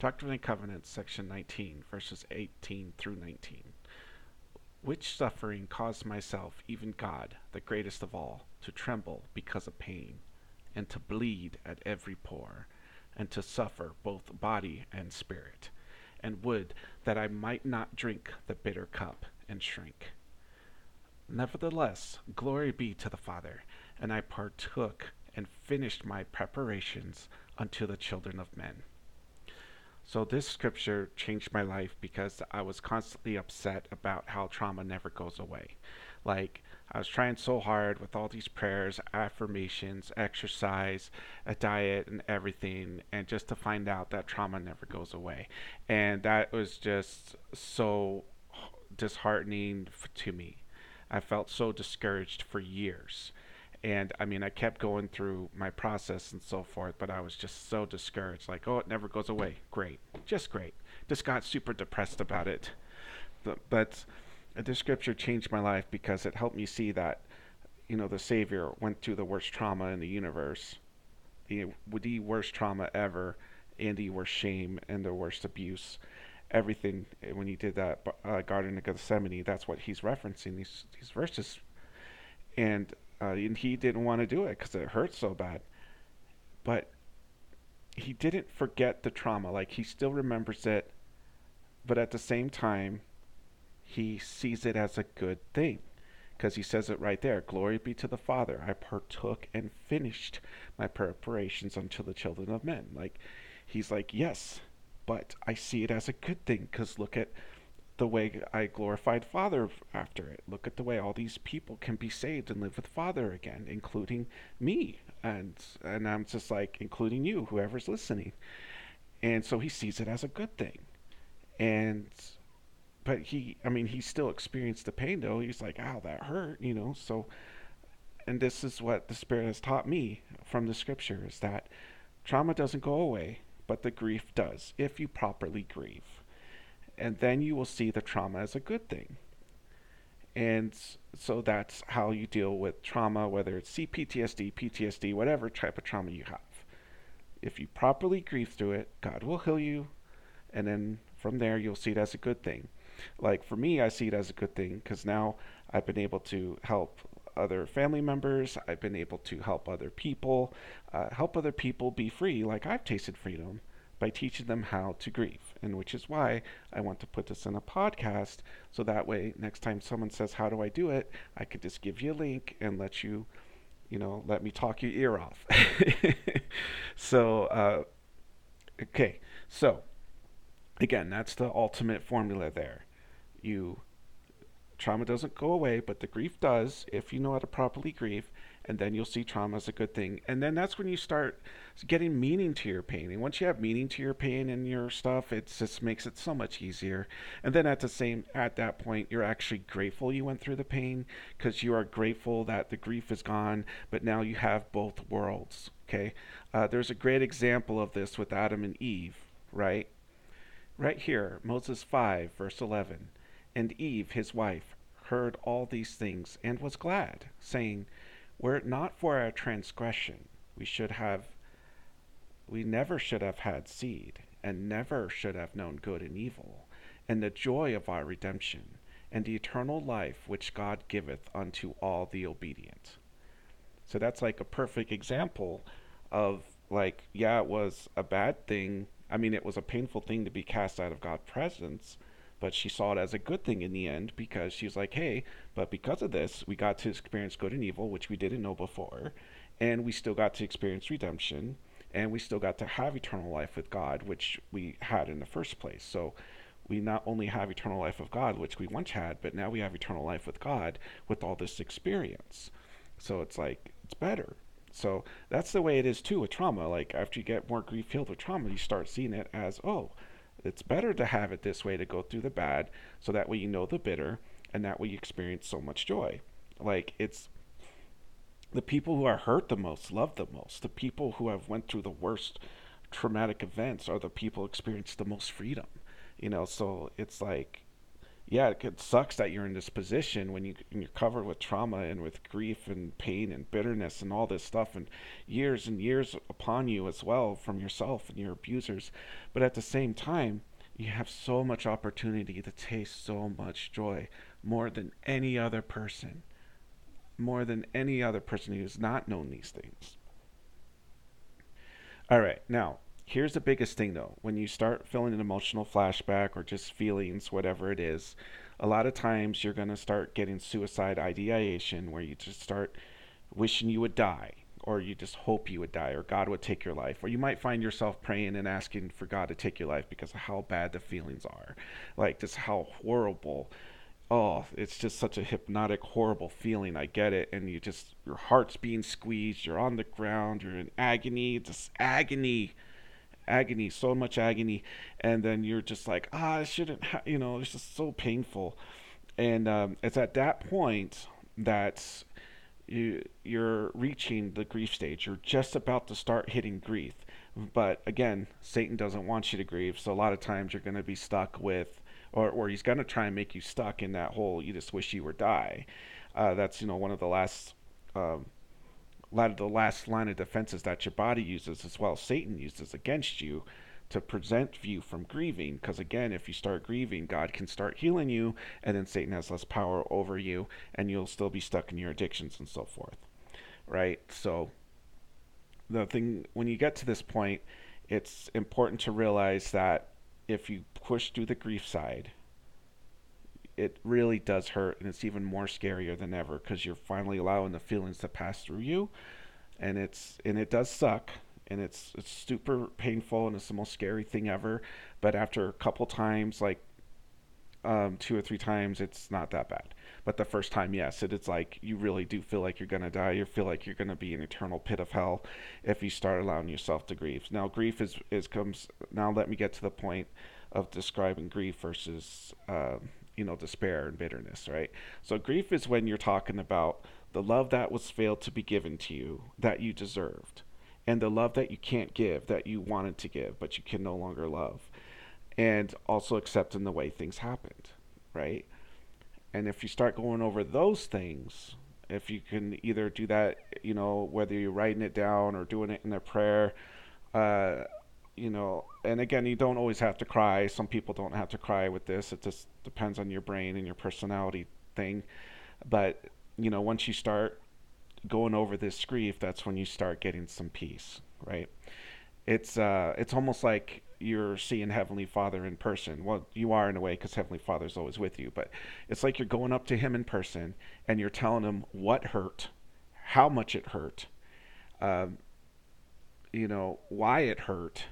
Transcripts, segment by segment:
Doctrine and Covenants, section 19, verses 18 through 19. Which suffering caused myself, even God, the greatest of all, to tremble because of pain, and to bleed at every pore, and to suffer both body and spirit, and would that I might not drink the bitter cup and shrink. Nevertheless, glory be to the Father, and I partook and finished my preparations unto the children of men. So this scripture changed my life because I was constantly upset about how trauma never goes away. Like, I was trying so hard with all these prayers, affirmations, exercise, a diet, and everything, and just to find out that trauma never goes away. And that was just so disheartening to me. I felt so discouraged for years. And I mean, I kept going through my process and so forth, but I was just so discouraged. Like, oh, it never goes away. Great. Just great. Just got super depressed about it. But this scripture changed my life because it helped me see that, you know, the Savior went through the worst trauma in the universe, the worst trauma ever, and the worst shame and the worst abuse. Everything, when he did that Garden of Gethsemane, that's what he's referencing, these verses. And he didn't want to do it because it hurt so bad. But he didn't forget the trauma. Like, he still remembers it. But at the same time, he sees it as a good thing. Because he says it right there. Glory be to the Father. I partook and finished my preparations unto the children of men. Like, he's like, yes, but I see it as a good thing. Because look at the way I glorified Father after it. Look at the way all these people can be saved and live with Father again, including me. And I'm just like, including you, whoever's listening. And so he sees it as a good thing. But he still experienced the pain though. He's like, ow, that hurt, you know? So, and this is what the Spirit has taught me from the scripture, is that trauma doesn't go away, but the grief does, if you properly grieve. And then you will see the trauma as a good thing. And so that's how you deal with trauma, whether it's CPTSD, PTSD, whatever type of trauma you have. If you properly grieve through it, God will heal you. And then from there, you'll see it as a good thing. Like, for me, I see it as a good thing because now I've been able to help other family members. I've been able to help other people be free. Like, I've tasted freedom by teaching them how to grieve, and which is why I want to put this in a podcast, so that way next time someone says, how do I do it? I could just give you a link and let you, let me talk your ear off. So, okay. So again, that's the ultimate formula there. Trauma doesn't go away, but the grief does, if you know how to properly grieve. And then you'll see trauma as a good thing. And then that's when you start getting meaning to your pain. And once you have meaning to your pain and your stuff, it just makes it so much easier. And then at that point, you're actually grateful you went through the pain, because you are grateful that the grief is gone, but now you have both worlds, okay? There's a great example of this with Adam and Eve, right? Right here, Moses 5, verse 11. And Eve, his wife, heard all these things and was glad, saying, were it not for our transgression, we never should have had seed, and never should have known good and evil, and the joy of our redemption, and the eternal life which God giveth unto all the obedient. So that's like a perfect example of, like, yeah, it was a bad thing. I mean, it was a painful thing to be cast out of God's presence, but she saw it as a good thing in the end, because she was like, hey, but because of this, we got to experience good and evil, which we didn't know before. And we still got to experience redemption. And we still got to have eternal life with God, which we had in the first place. So we not only have eternal life of God, which we once had, but now we have eternal life with God with all this experience. So it's like, it's better. So that's the way it is too with trauma. Like, after you get more grief healed with trauma, you start seeing it as, oh, it's better to have it this way, to go through the bad, so that way you know the bitter, and that way you experience so much joy. Like, it's the people who are hurt the most love the most. The people who have went through the worst traumatic events are the people who experience the most freedom. So it's like, yeah, it sucks that you're in this position when you're covered with trauma and with grief and pain and bitterness and all this stuff, and years upon you as well from yourself and your abusers. But at the same time, you have so much opportunity to taste so much joy, more than any other person, who's not known these things. All right, now, here's the biggest thing, though. When you start feeling an emotional flashback or just feelings, whatever it is, a lot of times you're going to start getting suicide ideation, where you just start wishing you would die, or you just hope you would die, or God would take your life. Or you might find yourself praying and asking for God to take your life because of how bad the feelings are. Like, just how horrible. Oh, it's just such a hypnotic, horrible feeling. I get it. And you just, your heart's being squeezed. You're on the ground. You're in agony. Just agony. Agony, so much agony, and then you're just like, I shouldn't, it's just so painful. And it's at that point that you're reaching the grief stage. You're just about to start hitting grief, but again, Satan doesn't want you to grieve, so a lot of times you're going to be stuck with, or he's going to try and make you stuck in that whole you just wish you were die. That's one of the last line of defenses that your body uses, as well as Satan uses against you, to prevent you from grieving. Because again, if you start grieving, God can start healing you, and then Satan has less power over you, and you'll still be stuck in your addictions and so forth, right? So the thing, when you get to this point, it's important to realize that if you push through the grief side, it really does hurt, and it's even more scarier than ever, because you're finally allowing the feelings to pass through you, and it does suck, and it's super painful, and it's the most scary thing ever. But after a couple times, like 2 or 3 times, it's not that bad. But the first time, yes, it's like you really do feel like you're gonna die. You feel like you're gonna be an eternal pit of hell if you start allowing yourself to grieve. Now, grief comes. Now, let me get to the point of describing grief versus despair and bitterness, right? So grief is when you're talking about the love that was failed to be given to you, that you deserved, and the love that you can't give, that you wanted to give, but you can no longer love, and also accepting the way things happened, right? And if you start going over those things, if you can either do that, whether you're writing it down or doing it in a prayer, and again, you don't always have to cry. Some people don't have to cry with this. It just depends on your brain and your personality thing. But, once you start going over this grief, that's when you start getting some peace, right? It's almost like you're seeing Heavenly Father in person. Well, you are in a way, because Heavenly Father's always with you. But it's like you're going up to him in person, and you're telling him what hurt, how much it hurt, why it hurt,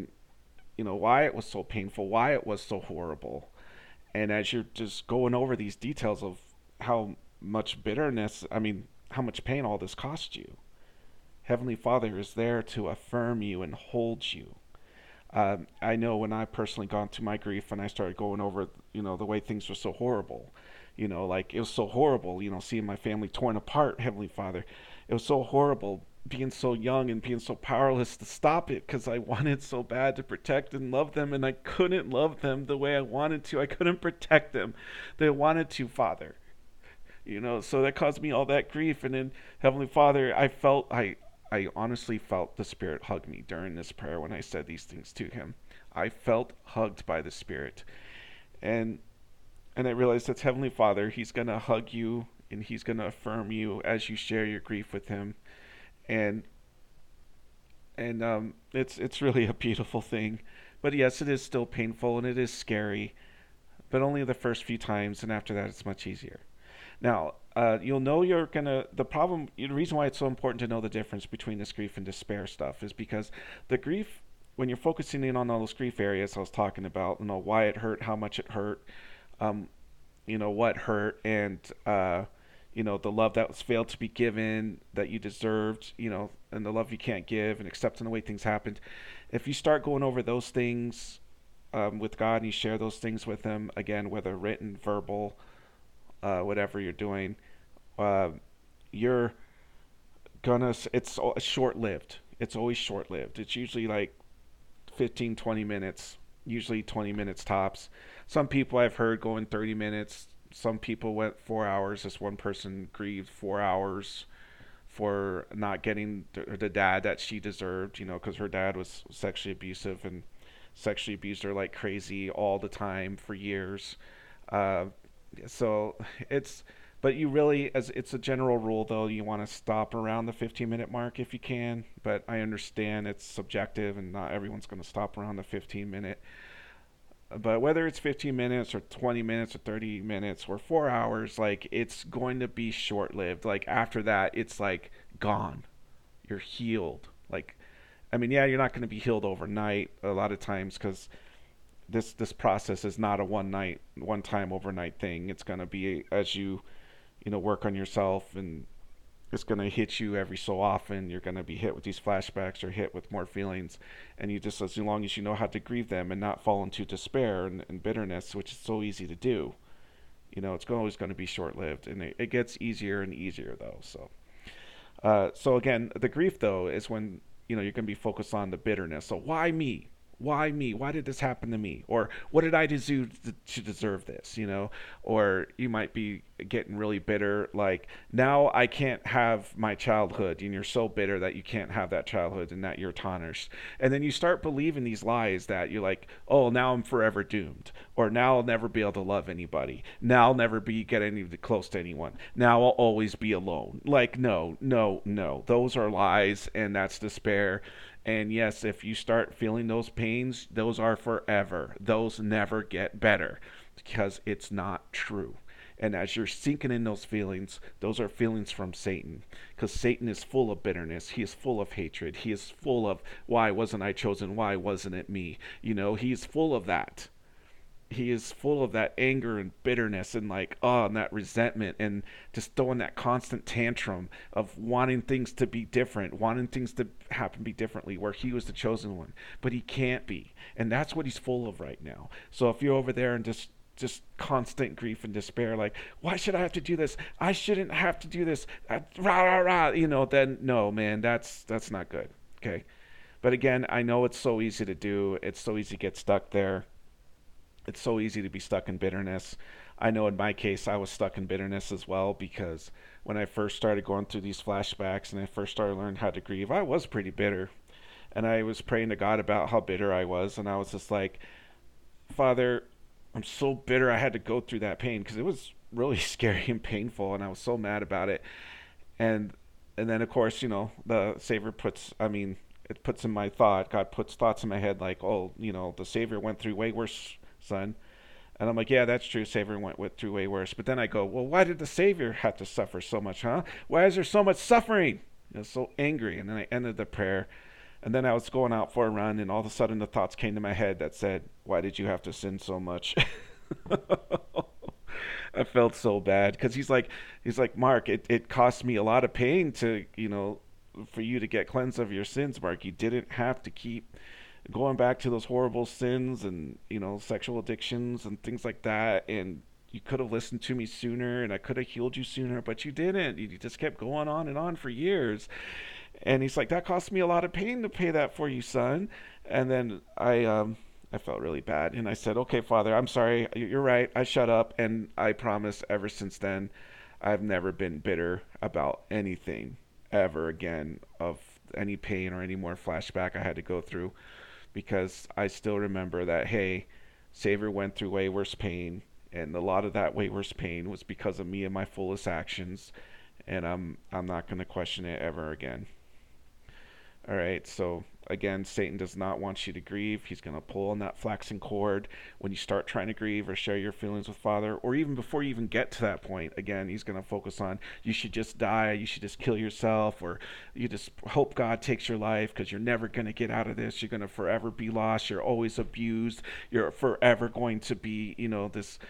and why it was so painful, why it was so horrible. And as you're just going over these details of how much pain all this cost you, Heavenly Father is there to affirm you and hold you. I know when I personally gone through my grief, and I started going over, the way things were so horrible, like it was so horrible, seeing my family torn apart, Heavenly Father, it was so horrible, being so young and being so powerless to stop it, because I wanted so bad to protect and love them, and I couldn't love them the way I wanted to. I couldn't protect them the way I wanted to, Father. So that caused me all that grief. And then, Heavenly Father, I honestly felt the Spirit hug me during this prayer when I said these things to him. I felt hugged by the Spirit. And I realized that's Heavenly Father. He's going to hug you, and he's going to affirm you as you share your grief with him. And it's really a beautiful thing. But yes, it is still painful, and it is scary, but only the first few times, and after that it's much easier. Now, the reason why it's so important to know the difference between this grief and despair stuff is because the grief, when you're focusing in on all those grief areas I was talking about, why it hurt, how much it hurt, what hurt, and the love that was failed to be given, that you deserved, and the love you can't give, and accepting the way things happened. If you start going over those things with God, and you share those things with him, again, whether written, verbal, whatever you're doing, you're gonna, it's short-lived. It's always short-lived. It's usually like 15, 20 minutes usually 20 minutes tops. Some people I've heard going 30 minutes. Some people went 4 hours. This one person grieved 4 hours for not getting the dad that she deserved, you know, because her dad was sexually abusive and sexually abused her like crazy all the time for years. So it's, but you really, as it's a general rule though, you want to stop around the 15-minute mark if you can, but I understand it's subjective and not everyone's going to stop around the 15-minute. But whether it's 15 minutes or 20 minutes or 30 minutes or 4 hours, like, it's going to be short-lived. Like, after that, it's like gone. You're healed. Like, I mean, yeah, you're not going to be healed overnight a lot of times, because this process is not a one-time overnight thing. It's going to be as you work on yourself, and it's going to hit you every so often. You're going to be hit with these flashbacks or hit with more feelings. And you just, as long as you know how to grieve them and not fall into despair and bitterness, which is so easy to do, you know, it's always going to be short-lived. And it gets easier and easier though. So again, the grief though is when, you know, you're going to be focused on the bitterness. So why me? Why me? Why did this happen to me? Or what did I do to deserve this? You know, or you might be getting really bitter. Like, now I can't have my childhood, and you're so bitter that you can't have that childhood and that you're tarnished. And then you start believing these lies that you're like, oh, now I'm forever doomed, or now I'll never be able to love anybody. Now I'll never get any close to anyone. Now I'll always be alone. Like, no, those are lies, and that's despair. And yes, if you start feeling those pains, those are forever. Those never get better, because it's not true. And as you're sinking in those feelings, those are feelings from Satan, because Satan is full of bitterness. He is full of hatred. He is full of, why wasn't I chosen? Why wasn't it me? You know, he's full of that. He is full of that anger and bitterness and and that resentment, and just throwing that constant tantrum of wanting things to be different, wanting things to happen be differently, where he was the chosen one, but he can't be. And that's what he's full of right now. So if you're over there and just constant grief and despair, like, why should I have to do this? I shouldn't have to do this. Then no, man, that's not good. Okay. But again, I know it's so easy to do. It's so easy to get stuck there. It's so easy to be stuck in bitterness. I know in my case, I was stuck in bitterness as well, because when I first started going through these flashbacks and I first started learning how to grieve, I was pretty bitter. And I was praying to God about how bitter I was. And I was just like, Father, I'm so bitter I had to go through that pain, because it was really scary and painful. And I was so mad about it. And then, of course, you know, the Savior puts in my thought. God puts thoughts in my head like, oh, you know, the Savior went through way worse, son. And I'm like, yeah, that's true. Savior went through way worse. But then I go, well, why did the Savior have to suffer so much, huh? Why is there so much suffering? I was so angry. And then I ended the prayer. And then I was going out for a run, and all of a sudden the thoughts came to my head that said, why did you have to sin so much? I felt so bad, because he's like, Mark, it cost me a lot of pain to, you know, for you to get cleansed of your sins, Mark. You didn't have to keep going back to those horrible sins and, you know, sexual addictions and things like that. And you could have listened to me sooner, and I could have healed you sooner, but you didn't. You just kept going on and on for years. And he's like, that cost me a lot of pain to pay that for you, son. And then I felt really bad. And I said, okay, Father, I'm sorry. You're right. I shut up. And I promise, ever since then, I've never been bitter about anything ever again, of any pain or any more flashback I had to go through. Because I still remember that, hey, Savior went through way worse pain, and a lot of that way worse pain was because of me and my foolish actions, and I'm not going to question it ever again. All right, so again, Satan does not want you to grieve. He's going to pull on that flaxen cord when you start trying to grieve or share your feelings with Father, or even before you even get to that point. Again, he's going to focus on, you should just die, you should just kill yourself, or you just hope God takes your life, because you're never going to get out of this. You're going to forever be lost. You're always abused. You're forever going to be, you know, this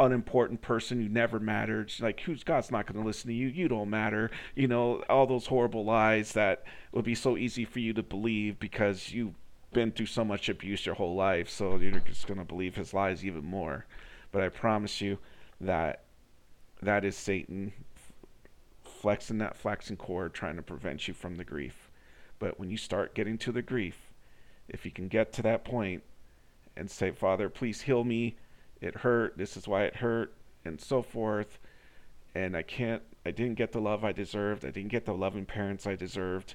unimportant person who never mattered. Like, who's God's not going to listen to you? You don't matter. You know, all those horrible lies that would be so easy for you to believe, because you've been through so much abuse your whole life. So you're just going to believe his lies even more. But I promise you that is Satan flexing that flaxen cord, trying to prevent you from the grief. But when you start getting to the grief, if you can get to that point and say, Father, please heal me. It hurt. This is why it hurt, and so forth. And I didn't get the love I deserved. I didn't get the loving parents I deserved.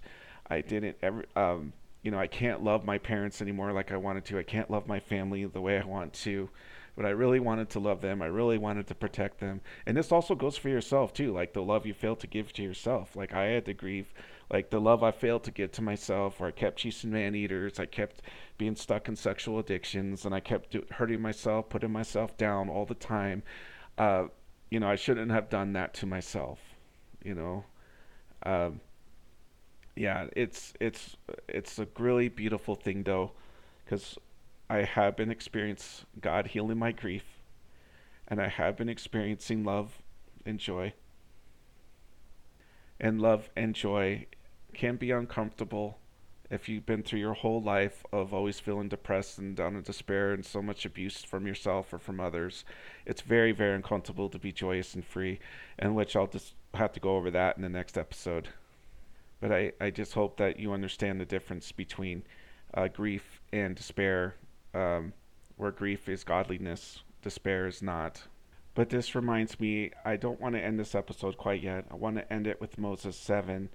I didn't ever, I can't love my parents anymore like I wanted to. I can't love my family the way I want to, but I really wanted to love them. I really wanted to protect them. And this also goes for yourself too, like the love you failed to give to yourself. Like I had to grieve, like the love I failed to give to myself, or I kept chasing man-eaters. I kept being stuck in sexual addictions, and I kept hurting myself, putting myself down all the time. I shouldn't have done that to myself, It's a really beautiful thing though, because I have been experiencing God healing my grief, and I have been experiencing love and joy. And love and joy can be uncomfortable if you've been through your whole life of always feeling depressed and down in despair and so much abuse from yourself or from others. It's very, very uncomfortable to be joyous and free, and which I'll just have to go over that in the next episode. But I just hope that you understand the difference between grief and despair, where grief is godliness, despair is not. But this reminds me, I don't want to end this episode quite yet. I want to end it with Moses 7.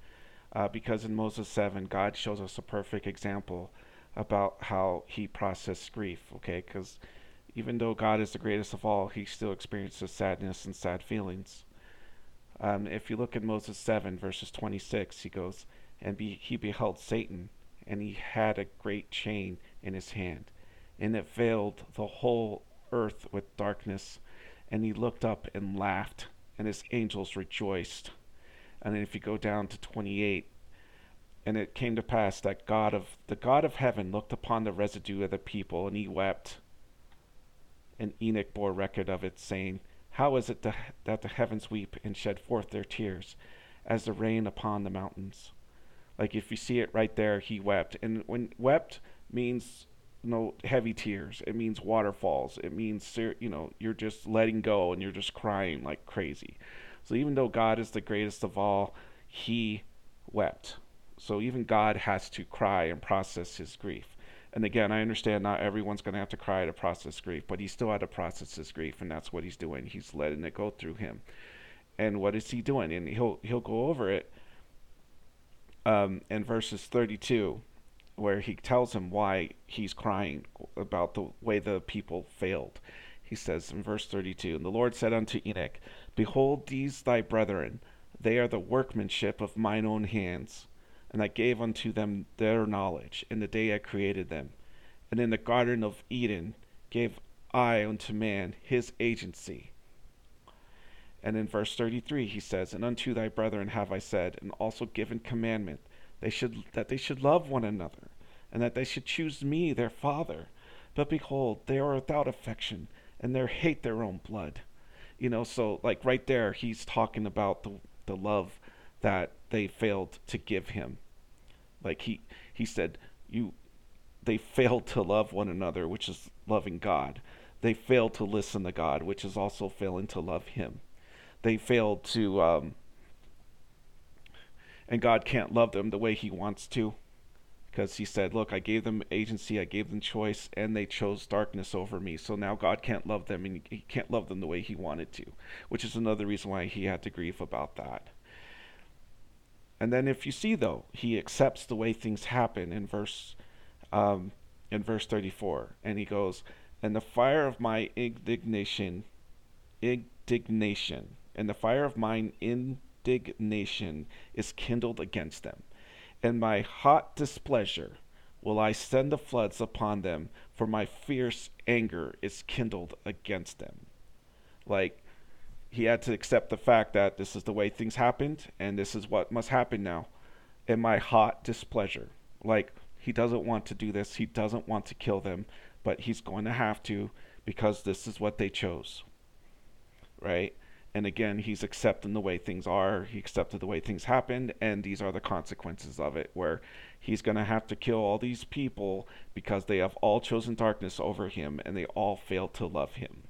Because in Moses 7, God shows us a perfect example about how he processed grief, okay? Because even though God is the greatest of all, he still experiences sadness and sad feelings. If you look at Moses 7, verses 26, he goes, and he beheld Satan, and he had a great chain in his hand, and it veiled the whole earth with darkness. And he looked up and laughed, and his angels rejoiced. And then if you go down to 28, and it came to pass that the God of heaven looked upon the residue of the people, and he wept. And Enoch bore record of it, saying, how is it that the heavens weep and shed forth their tears, as the rain upon the mountains? Like if you see it right there, he wept. And when wept means no heavy tears. It means waterfalls. It means, you're just letting go and you're just crying like crazy. So even though God is the greatest of all, he wept. So even God has to cry and process his grief. And again, I understand not everyone's going to have to cry to process grief, but he still had to process his grief, and that's what he's doing. He's letting it go through him. And what is he doing? And he'll go over it in verses 32, where he tells him why he's crying about the way the people failed. He says in verse 32, and the Lord said unto Enoch, behold, these thy brethren, they are the workmanship of mine own hands, and I gave unto them their knowledge in the day I created them. And in the Garden of Eden gave I unto man his agency. And in verse 33 he says, and unto thy brethren have I said, and also given commandment, that they should love one another, and that they should choose me their father. But behold, they are without affection, and they hate their own blood. So like right there, he's talking about the love that they failed to give him. Like he said, they failed to love one another, which is loving God. They failed to listen to God, which is also failing to love him. They failed to, and God can't love them the way he wants to. Because he said, look, I gave them agency, I gave them choice, and they chose darkness over me. So now God can't love them, and he can't love them the way he wanted to, which is another reason why he had to grieve about that. And then if you see, though, he accepts the way things happen in verse 34. And he goes, and the fire of my indignation, and the fire of mine indignation is kindled against them. And my hot displeasure will I send the floods upon them, for my fierce anger is kindled against them. Like, he had to accept the fact that this is the way things happened, and this is what must happen now. And my hot displeasure. Like, he doesn't want to do this. He doesn't want to kill them, but he's going to have to, because this is what they chose. Right? And again, he's accepting the way things are. He accepted the way things happened, and these are the consequences of it, where he's going to have to kill all these people because they have all chosen darkness over him, and they all failed to love him.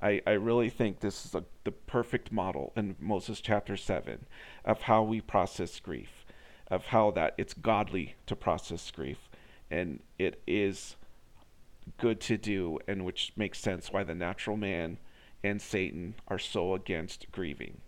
I really think this is the perfect model in Moses chapter 7 of how we process grief, of how that it's godly to process grief, and it is good to do, and which makes sense why the natural man and Satan are so against grieving.